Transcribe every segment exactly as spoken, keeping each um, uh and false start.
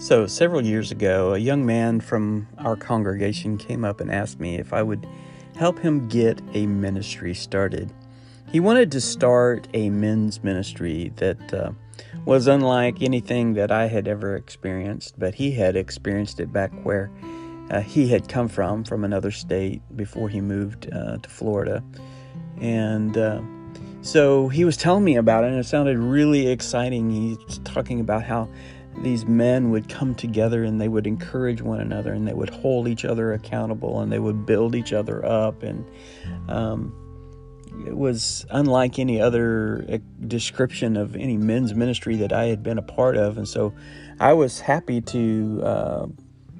So several years ago, a young man from our congregation came up and asked me if I would help him get a ministry started. He wanted to start a men's ministry that uh, was unlike anything that I had ever experienced, but he had experienced it back where uh, he had come from, from another state before he moved uh, to Florida. And uh, so he was telling me about it, and it sounded really exciting. He's talking about how these men would come together and they would encourage one another and they would hold each other accountable and they would build each other up. And um, it was unlike any other description of any men's ministry that I had been a part of. And so I was happy to uh,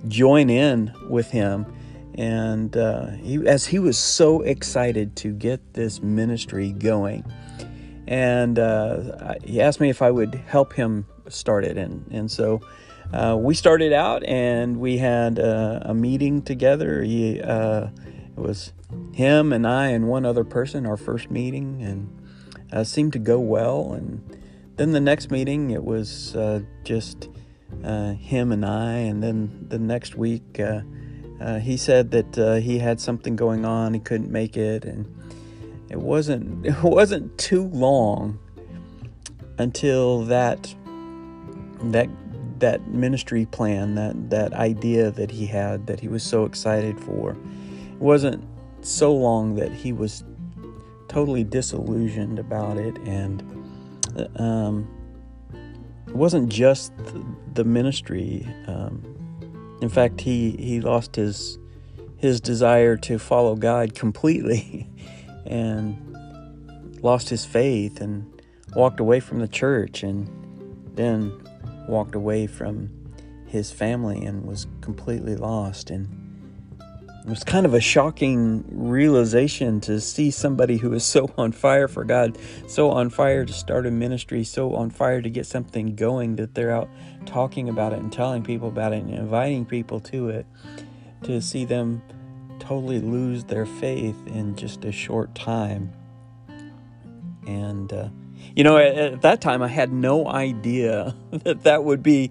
join in with him. And uh, he, as he was so excited to get this ministry going, and uh, he asked me if I would help him started. And, and so uh, we started out and we had uh, a meeting together. He, uh, it was him and I and one other person, our first meeting, and uh, seemed to go well. And then the next meeting, it was uh, just uh, him and I. And then the next week, uh, uh, he said that uh, he had something going on, he couldn't make it. And it wasn't, it wasn't too long until that that that ministry plan, that that idea that he had, that he was so excited for, it wasn't so long that he was totally disillusioned about it. And um, it wasn't just the ministry. Um, in fact, he, he lost his his desire to follow God completely and lost his faith and walked away from the church, and then walked away from his family and was completely lost. And it was kind of a shocking realization to see somebody who is so on fire for God, so on fire to start a ministry, so on fire to get something going, that they're out talking about it and telling people about it and inviting people to it, to see them totally lose their faith in just a short time. And uh, you know, at that time, I had no idea that that would be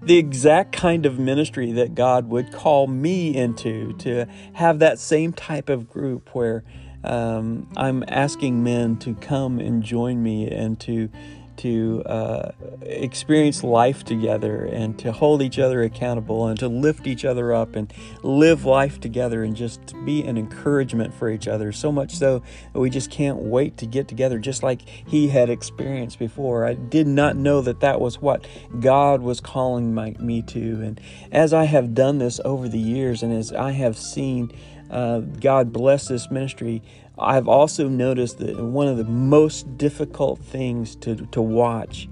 the exact kind of ministry that God would call me into, to have that same type of group where um, I'm asking men to come and join me and to to uh, experience life together and to hold each other accountable and to lift each other up and live life together and just be an encouragement for each other. So much so that we just can't wait to get together, just like he had experienced before. I did not know that that was what God was calling my, me to. And as I have done this over the years, and as I have seen Uh, God bless this ministry, I've also noticed that one of the most difficult things to, to watch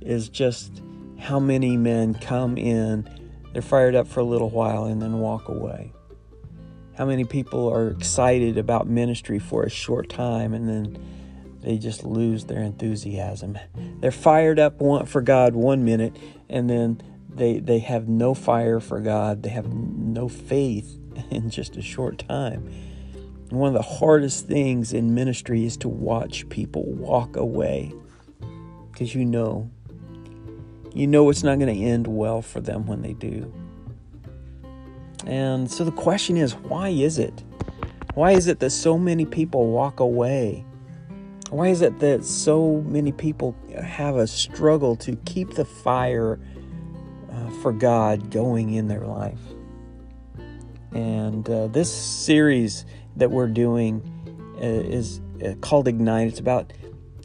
is just how many men come in, they're fired up for a little while and then walk away. How many people are excited about ministry for a short time and then they just lose their enthusiasm. They're fired up one, for God one minute, and then they, they have no fire for God. They have no faith in just a short time. And one of the hardest things in ministry is to watch people walk away, because you know, you know it's not going to end well for them when they do. And so the question is, why is it? Why is it that so many people walk away? Why is it that so many people have a struggle to keep the fire uh, for God going in their life? And uh, this series that we're doing uh, is uh, called Ignite. It's about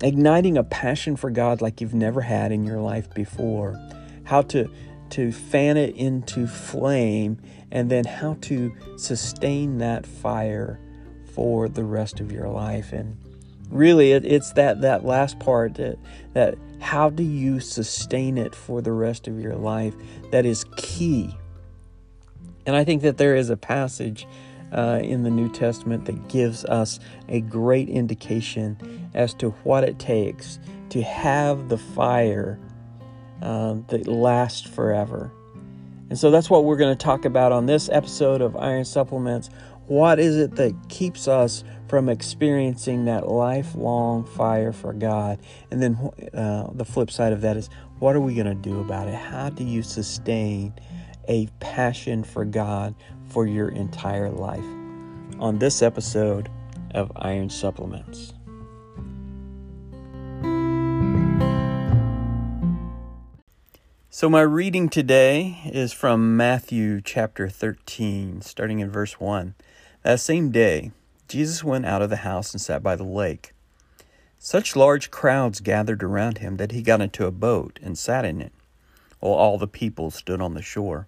igniting a passion for God like you've never had in your life before. How to, to fan it into flame, and then how to sustain that fire for the rest of your life. And really, it, it's that, that last part, that, that how do you sustain it for the rest of your life, that is key. And I think that there is a passage uh, in the New Testament that gives us a great indication as to what it takes to have the fire uh, that lasts forever. And so that's what we're going to talk about on this episode of Iron Supplements. What is it that keeps us from experiencing that lifelong fire for God. And then uh, the flip side of that is, what are we going to do about it? How do you sustain a passion for God for your entire life? On this episode of Iron Supplements. So my reading today is from Matthew chapter thirteen, starting in verse one. That same day, Jesus went out of the house and sat by the lake. Such large crowds gathered around him that he got into a boat and sat in it, while all the people stood on the shore.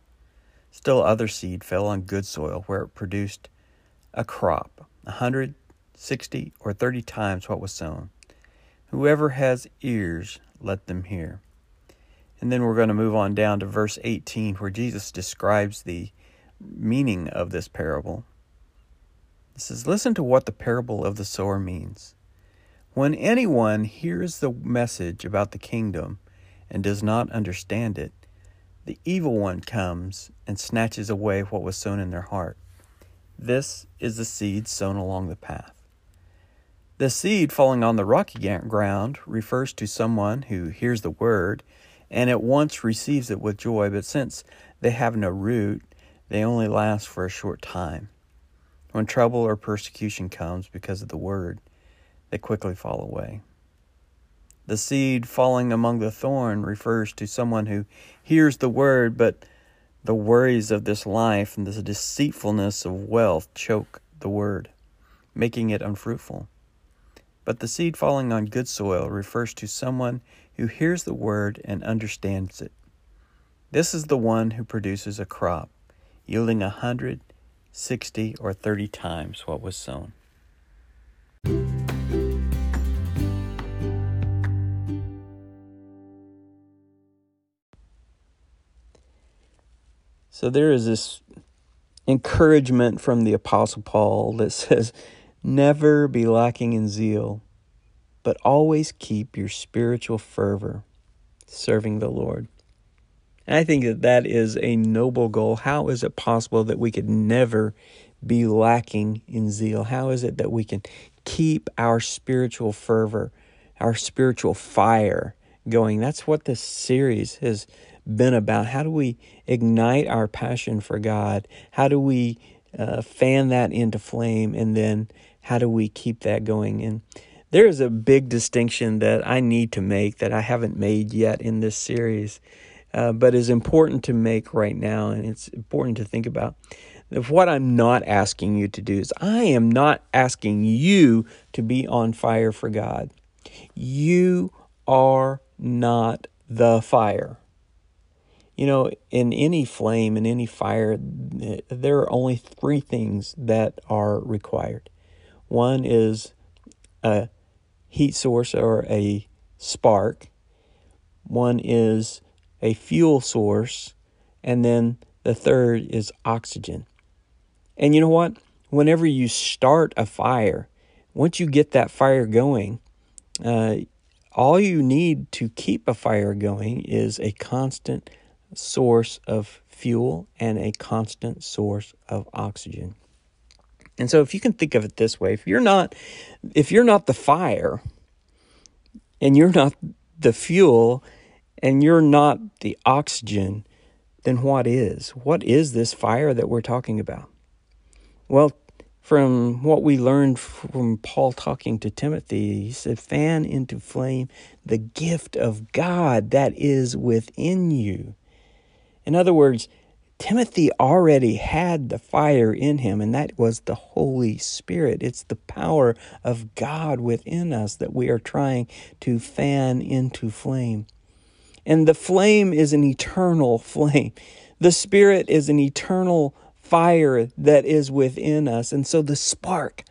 Still other seed fell on good soil, where it produced a crop, a hundred, sixty, or thirty times what was sown. Whoever has ears, let them hear." And then we're going to move on down to verse eighteen, where Jesus describes the meaning of this parable. It says, "Listen to what the parable of the sower means. When anyone hears the message about the kingdom and does not understand it, the evil one comes and snatches away what was sown in their heart. This is the seed sown along the path. The seed falling on the rocky ground refers to someone who hears the word and at once receives it with joy, but since they have no root, they only last for a short time. When trouble or persecution comes because of the word, they quickly fall away. The seed falling among the thorn refers to someone who hears the word, but the worries of this life and the deceitfulness of wealth choke the word, making it unfruitful. But the seed falling on good soil refers to someone who hears the word and understands it. This is the one who produces a crop, yielding a hundred, sixty, or thirty times what was sown." So there is this encouragement from the Apostle Paul that says, "Never be lacking in zeal, but always keep your spiritual fervor, serving the Lord." And I think that that is a noble goal. How is it possible that we could never be lacking in zeal? How is it that we can keep our spiritual fervor, our spiritual fire going? That's what this series has been about. How do we ignite our passion for God? How do we uh, fan that into flame? And then how do we keep that going? And there is a big distinction that I need to make that I haven't made yet in this series, uh, but is important to make right now. And it's important to think about. If what I'm not asking you to do is, I am not asking you to be on fire for God. You are not the fire. You know, in any flame, in any fire, there are only three things that are required. One is a heat source or a spark. One is a fuel source. And then the third is oxygen. And you know what? Whenever you start a fire, once you get that fire going, uh, all you need to keep a fire going is a constant source of fuel and a constant source of oxygen. And so if you can think of it this way, if you're not if you're not the fire, and you're not the fuel, and you're not the oxygen, then what is? What is this fire that we're talking about? Well, from what we learned from Paul talking to Timothy, he said, "Fan into flame the gift of God that is within you." In other words, Timothy already had the fire in him, and that was the Holy Spirit. It's the power of God within us that we are trying to fan into flame. And the flame is an eternal flame. The Spirit is an eternal fire that is within us. And so the spark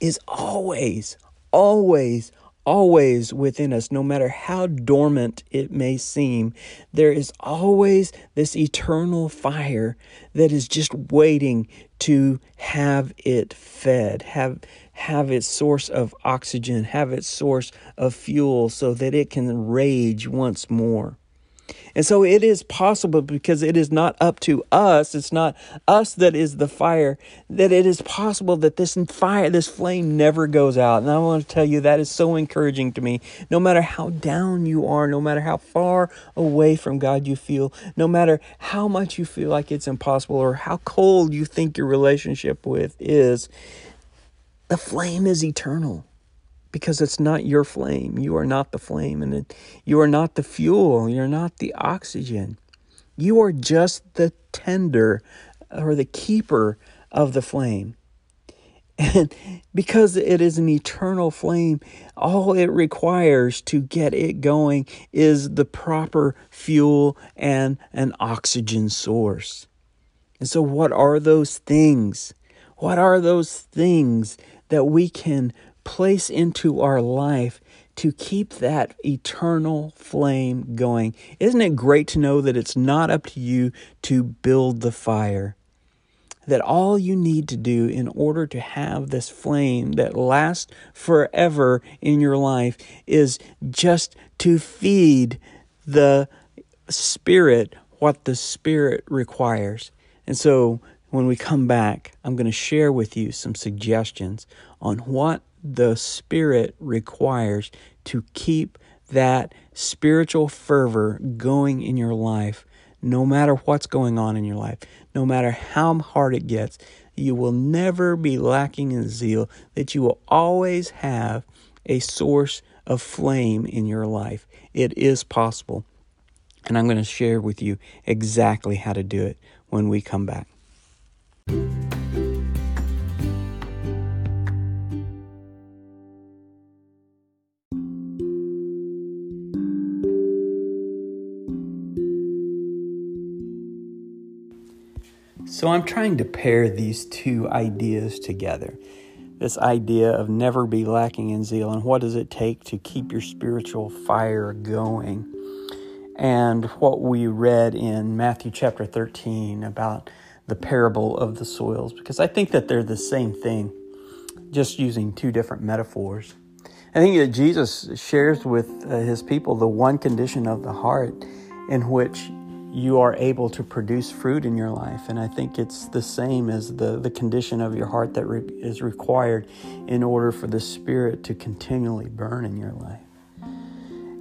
is always, always, always within us, no matter how dormant it may seem. There is always this eternal fire that is just waiting to have it fed, have have its source of oxygen, have its source of fuel so that it can rage once more. And so it is possible, because it is not up to us, it's not us that is the fire, that it is possible that this fire, this flame never goes out. And I want to tell you that is so encouraging to me. No matter how down you are, no matter how far away from God you feel, no matter how much you feel like it's impossible or how cold you think your relationship with is, the flame is eternal. Because it's not your flame. You are not the flame. And it, you are not the fuel. You're not the oxygen. You are just the tender or the keeper of the flame. And because it is an eternal flame, all it requires to get it going is the proper fuel and an oxygen source. And so what are those things? What are those things that we can place into our life to keep that eternal flame going? Isn't it great to know that it's not up to you to build the fire? That all you need to do in order to have this flame that lasts forever in your life is just to feed the Spirit what the Spirit requires. And so when we come back, I'm going to share with you some suggestions on what the Spirit requires to keep that spiritual fervor going in your life, no matter what's going on in your life, no matter how hard it gets. You will never be lacking in zeal, that you will always have a source of flame in your life. It is possible. And I'm going to share with you exactly how to do it when we come back. So I'm trying to pair these two ideas together. This idea of never be lacking in zeal, and what does it take to keep your spiritual fire going? And what we read in Matthew chapter thirteen about the parable of the soils, because I think that they're the same thing, just using two different metaphors. I think that Jesus shares with his people the one condition of the heart in which you are able to produce fruit in your life. And I think it's the same as the, the condition of your heart that re- is required in order for the Spirit to continually burn in your life.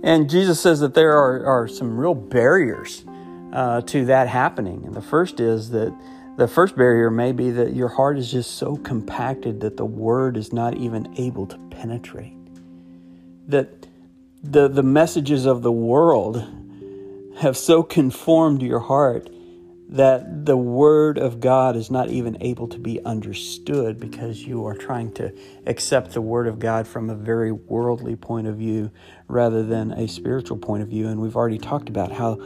And Jesus says that there are, are some real barriers uh, to that happening. And the first is that the first barrier may be that your heart is just so compacted that the Word is not even able to penetrate. That the the messages of the world have so conformed your heart that the Word of God is not even able to be understood, because you are trying to accept the Word of God from a very worldly point of view rather than a spiritual point of view. And we've already talked about how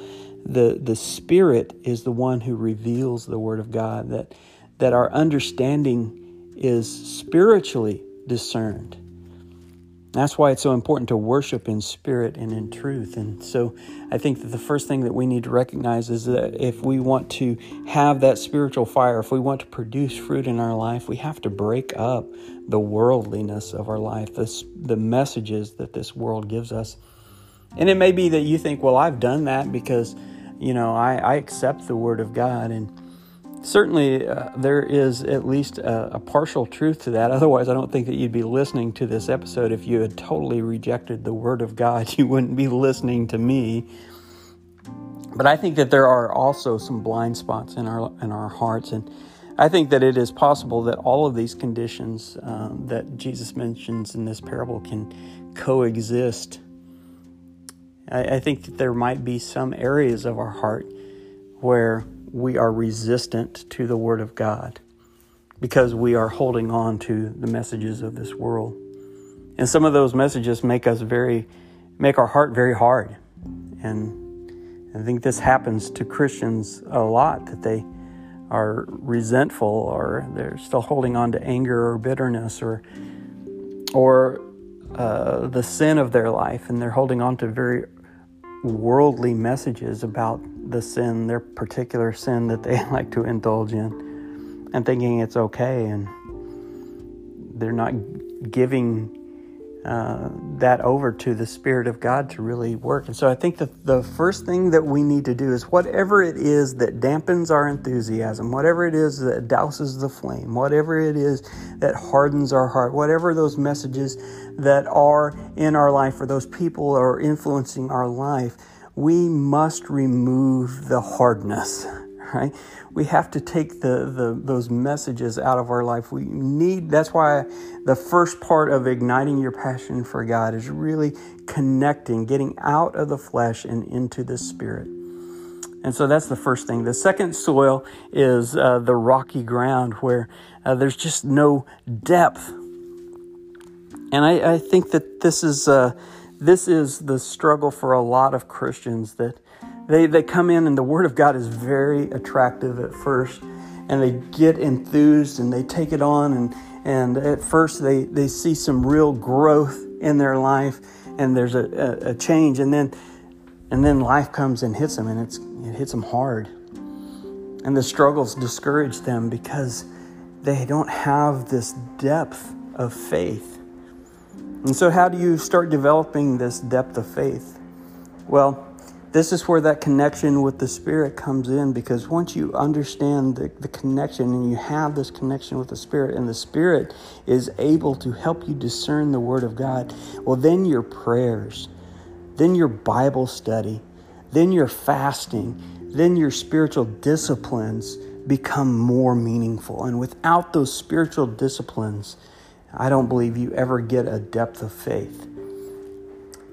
the the Spirit is the one who reveals the Word of God, that that our understanding is spiritually discerned. That's why it's so important to worship in spirit and in truth. And so I think that the first thing that we need to recognize is that if we want to have that spiritual fire, if we want to produce fruit in our life, we have to break up the worldliness of our life, the, the messages that this world gives us. And it may be that you think, well, I've done that because, you know, I, I accept the Word of God. And Certainly, uh, there is at least a, a partial truth to that. Otherwise, I don't think that you'd be listening to this episode. If you had totally rejected the Word of God, you wouldn't be listening to me. But I think that there are also some blind spots in our in our hearts. And I think that it is possible that all of these conditions um, that Jesus mentions in this parable can coexist. I, I think that there might be some areas of our heart where we are resistant to the Word of God because we are holding on to the messages of this world. And some of those messages make us very, make our heart very hard. And I think this happens to Christians a lot, that they are resentful, or they're still holding on to anger or bitterness, or or uh, the sin of their life, and they're holding on to very worldly messages about the sin, their particular sin that they like to indulge in, and thinking it's okay, and they're not giving uh, that over to the Spirit of God to really work. And so I think that the first thing that we need to do is whatever it is that dampens our enthusiasm, whatever it is that douses the flame, whatever it is that hardens our heart, whatever those messages that are in our life or those people are influencing our life, we must remove the hardness, right? We have to take the, the those messages out of our life. We need, that's why the first part of igniting your passion for God is really connecting, getting out of the flesh and into the Spirit. And so that's the first thing. The second soil is uh, the rocky ground where uh, there's just no depth. And I, I think that this is uh, this is the struggle for a lot of Christians, that They they come in and the Word of God is very attractive at first, and they get enthused and they take it on, and, and at first they, they see some real growth in their life, and there's a, a, a change, and then and then life comes and hits them, and it's it hits them hard. And the struggles discourage them because they don't have this depth of faith. And so how do you start developing this depth of faith? Well, this is where that connection with the Spirit comes in, because once you understand the, the connection and you have this connection with the Spirit, and the Spirit is able to help you discern the Word of God, well, then your prayers, then your Bible study, then your fasting, then your spiritual disciplines become more meaningful. And without those spiritual disciplines, I don't believe you ever get a depth of faith.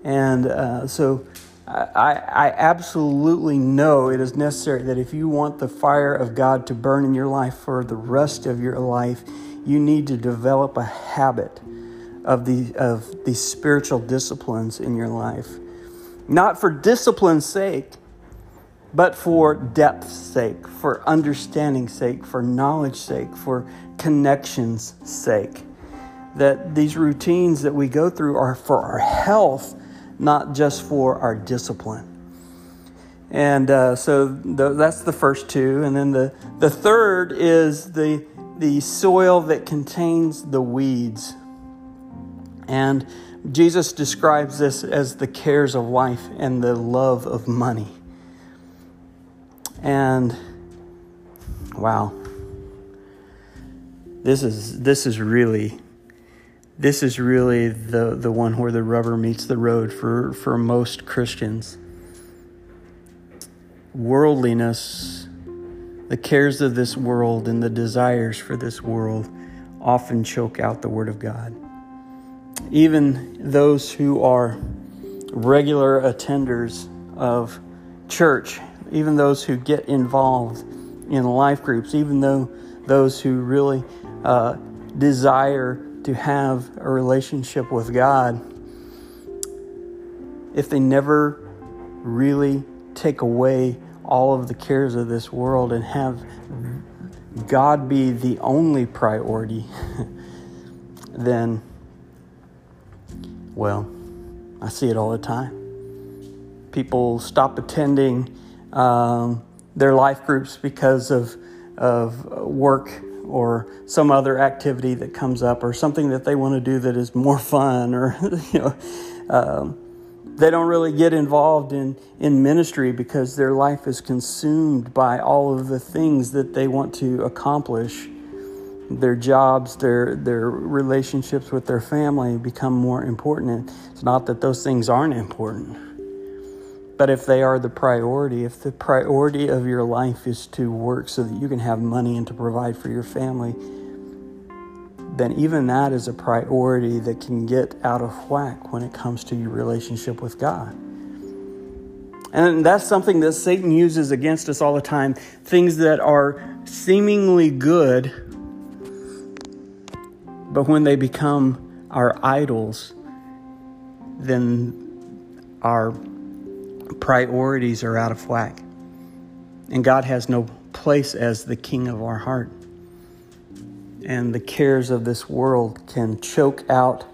And uh, so... I, I absolutely know it is necessary that if you want the fire of God to burn in your life for the rest of your life, you need to develop a habit of the of these spiritual disciplines in your life. Not for discipline's sake, but for depth's sake, for understanding's sake, for knowledge's sake, for connection's sake. That these routines that we go through are for our health, not just for our discipline. And uh, so the, that's the first two. And then the, the third is the the soil that contains the weeds. And Jesus describes this as the cares of life and the love of money. And wow, this is this is really... This is really the, the one where the rubber meets the road for, for most Christians. Worldliness, the cares of this world and the desires for this world often choke out the Word of God. Even those who are regular attenders of church, even those who get involved in life groups, even though those who really uh, desire to have a relationship with God, if they never really take away all of the cares of this world and have God be the only priority, then, well, I see it all the time. People stop attending um, their life groups because of of work or some other activity that comes up, or something that they want to do that is more fun, or you know, um, they don't really get involved in, in ministry because their life is consumed by all of the things that they want to accomplish. Their jobs, their their relationships with their family become more important. It's not that those things aren't important, but if they are the priority, if the priority of your life is to work so that you can have money and to provide for your family, then even that is a priority that can get out of whack when it comes to your relationship with God. And that's something that Satan uses against us all the time. Things that are seemingly good, but when they become our idols, then our priorities are out of whack, and God has no place as the king of our heart. And the cares of this world can choke out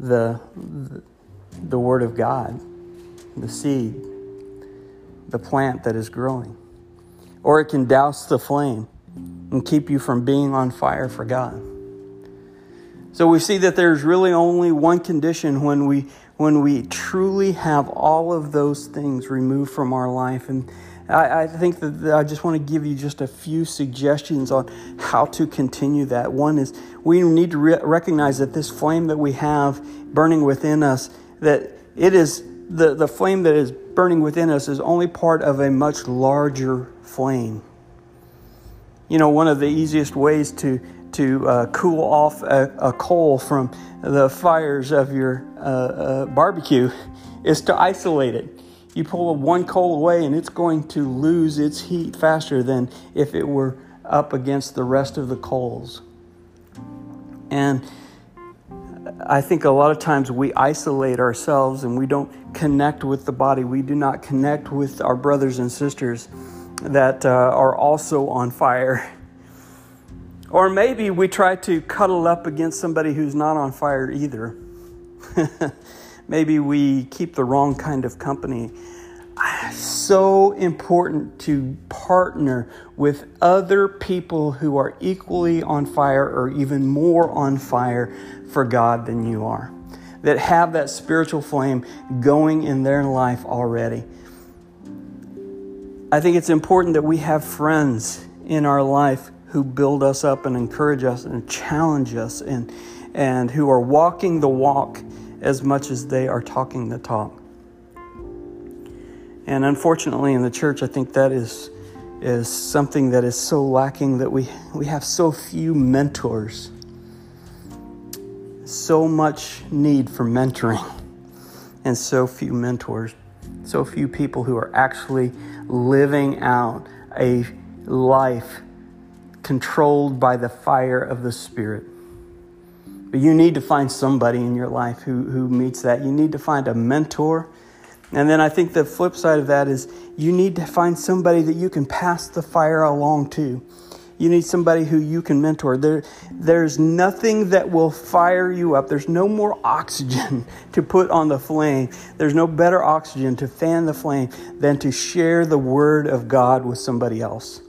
the, the the Word of God, the seed, the plant that is growing. Or it can douse the flame and keep you from being on fire for God. So we see that there's really only one condition when we when we truly have all of those things removed from our life. And I, I think that I just want to give you just a few suggestions on how to continue that. One is we need to re- recognize that this flame that we have burning within us, that it is the, the flame that is burning within us is only part of a much larger flame. You know, one of the easiest ways to to uh, cool off a, a coal from the fires of your uh, uh, barbecue is to isolate it. You pull one coal away and it's going to lose its heat faster than if it were up against the rest of the coals. And I think a lot of times we isolate ourselves and we don't connect with the body. We do not connect with our brothers and sisters that uh, are also on fire. Or maybe we try to cuddle up against somebody who's not on fire either. Maybe we keep the wrong kind of company. So important to partner with other people who are equally on fire or even more on fire for God than you are, that have that spiritual flame going in their life already. I think it's important that we have friends in our life who build us up and encourage us and challenge us and and who are walking the walk as much as they are talking the talk. And unfortunately in the church, I think that is is something that is so lacking, that we, we have so few mentors. So much need for mentoring and so few mentors. So few people who are actually living out a life controlled by the fire of the Spirit. But you need to find somebody in your life who, who meets that. You need to find a mentor. And then I think the flip side of that is you need to find somebody that you can pass the fire along to. You need somebody who you can mentor. There, there's nothing that will fire you up. There's no more oxygen to put on the flame. There's no better oxygen to fan the flame than to share the Word of God with somebody else.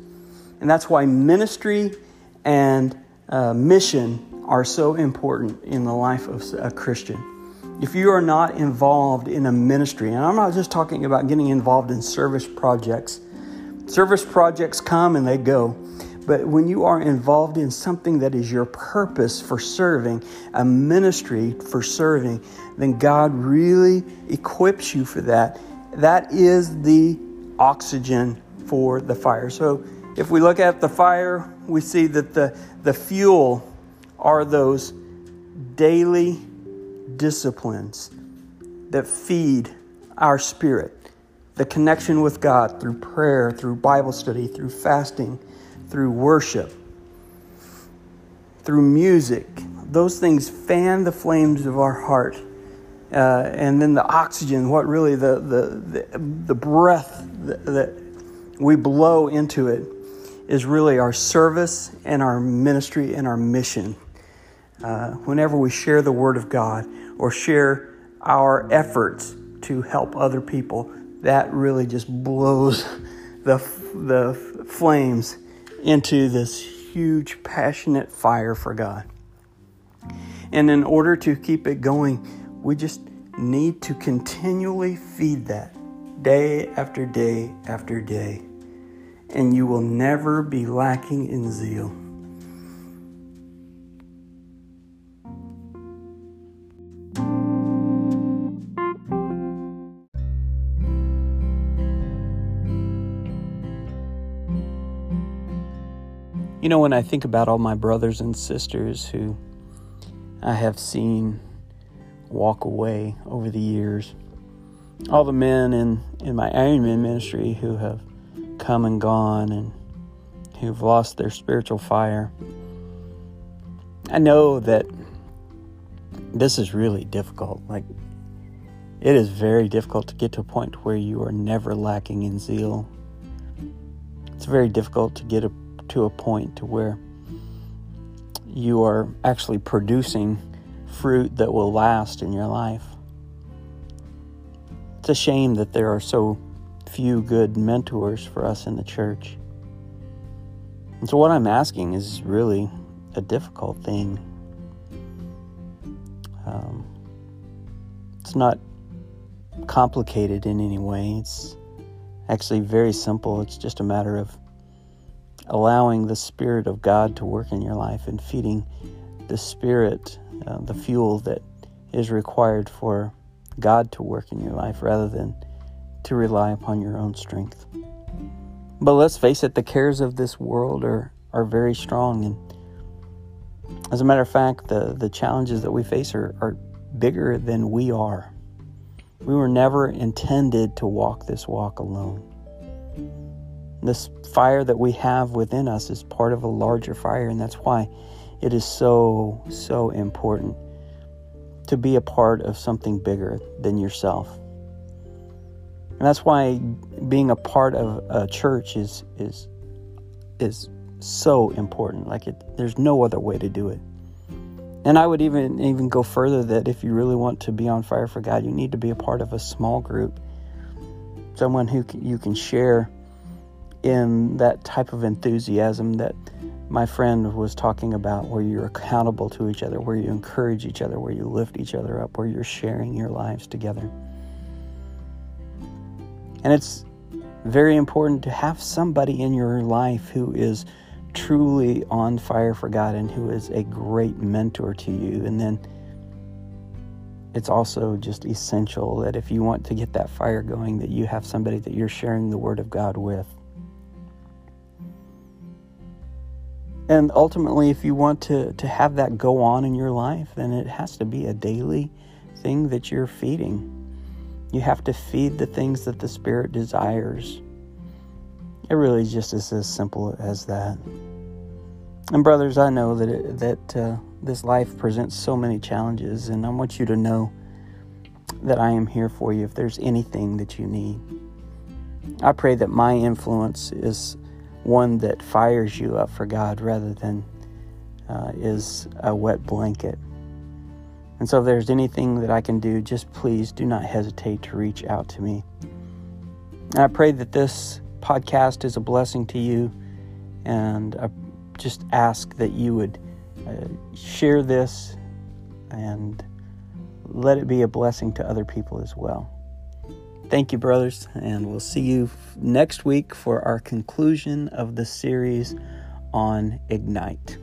And that's why ministry and uh, mission are so important in the life of a Christian. If you are not involved in a ministry, and I'm not just talking about getting involved in service projects. Service projects come and they go. But when you are involved in something that is your purpose for serving, a ministry for serving, then God really equips you for that. That is the oxygen for the fire. So if we look at the fire, we see that the, the fuel are those daily disciplines that feed our spirit. The connection with God through prayer, through Bible study, through fasting, through worship, through music. Those things fan the flames of our heart. Uh, and then the oxygen, what really the, the, the, the breath that we blow into it, is really our service and our ministry and our mission. Uh, whenever we share the Word of God or share our efforts to help other people, that really just blows the the flames into this huge, passionate fire for God. And in order to keep it going, we just need to continually feed that day after day after day. And you will never be lacking in zeal. You know, when I think about all my brothers and sisters who I have seen walk away over the years, all the men in, in my Ironman ministry who have come and gone and who've lost their spiritual fire, I know that this is really difficult. Like, it is very difficult to get to a point where you are never lacking in zeal. It's very difficult to get a, to a point to where you are actually producing fruit that will last in your life. It's a shame that there are so few good mentors for us in the church. And so what I'm asking is really a difficult thing. Um, it's not complicated in any way. It's actually very simple. It's just a matter of allowing the Spirit of God to work in your life and feeding the Spirit uh, the fuel that is required for God to work in your life rather than to rely upon your own strength. But let's face it, the cares of this world are, are very strong. And as a matter of fact, the, the challenges that we face are, are bigger than we are. We were never intended to walk this walk alone. This fire that we have within us is part of a larger fire, and that's why it is so, so important to be a part of something bigger than yourself. And that's why being a part of a church is is is so important. Like it, there's no other way to do it. And I would even even go further that if you really want to be on fire for God, you need to be a part of a small group, someone who can, you can share in that type of enthusiasm that my friend was talking about, where you're accountable to each other, where you encourage each other, where you lift each other up, where you're sharing your lives together. And it's very important to have somebody in your life who is truly on fire for God and who is a great mentor to you. And then it's also just essential that if you want to get that fire going, that you have somebody that you're sharing the Word of God with. And ultimately, if you want to, to have that go on in your life, then it has to be a daily thing that you're feeding. You have to feed the things that the Spirit desires. It really just is as simple as that. And brothers, I know that it, that uh, this life presents so many challenges, and I want you to know that I am here for you if there's anything that you need. I pray that my influence is one that fires you up for God rather than uh, is a wet blanket. And so if there's anything that I can do, just please do not hesitate to reach out to me. And I pray that this podcast is a blessing to you, and I just ask that you would uh, share this and let it be a blessing to other people as well. Thank you, brothers, and we'll see you next week for our conclusion of the series on Ignite.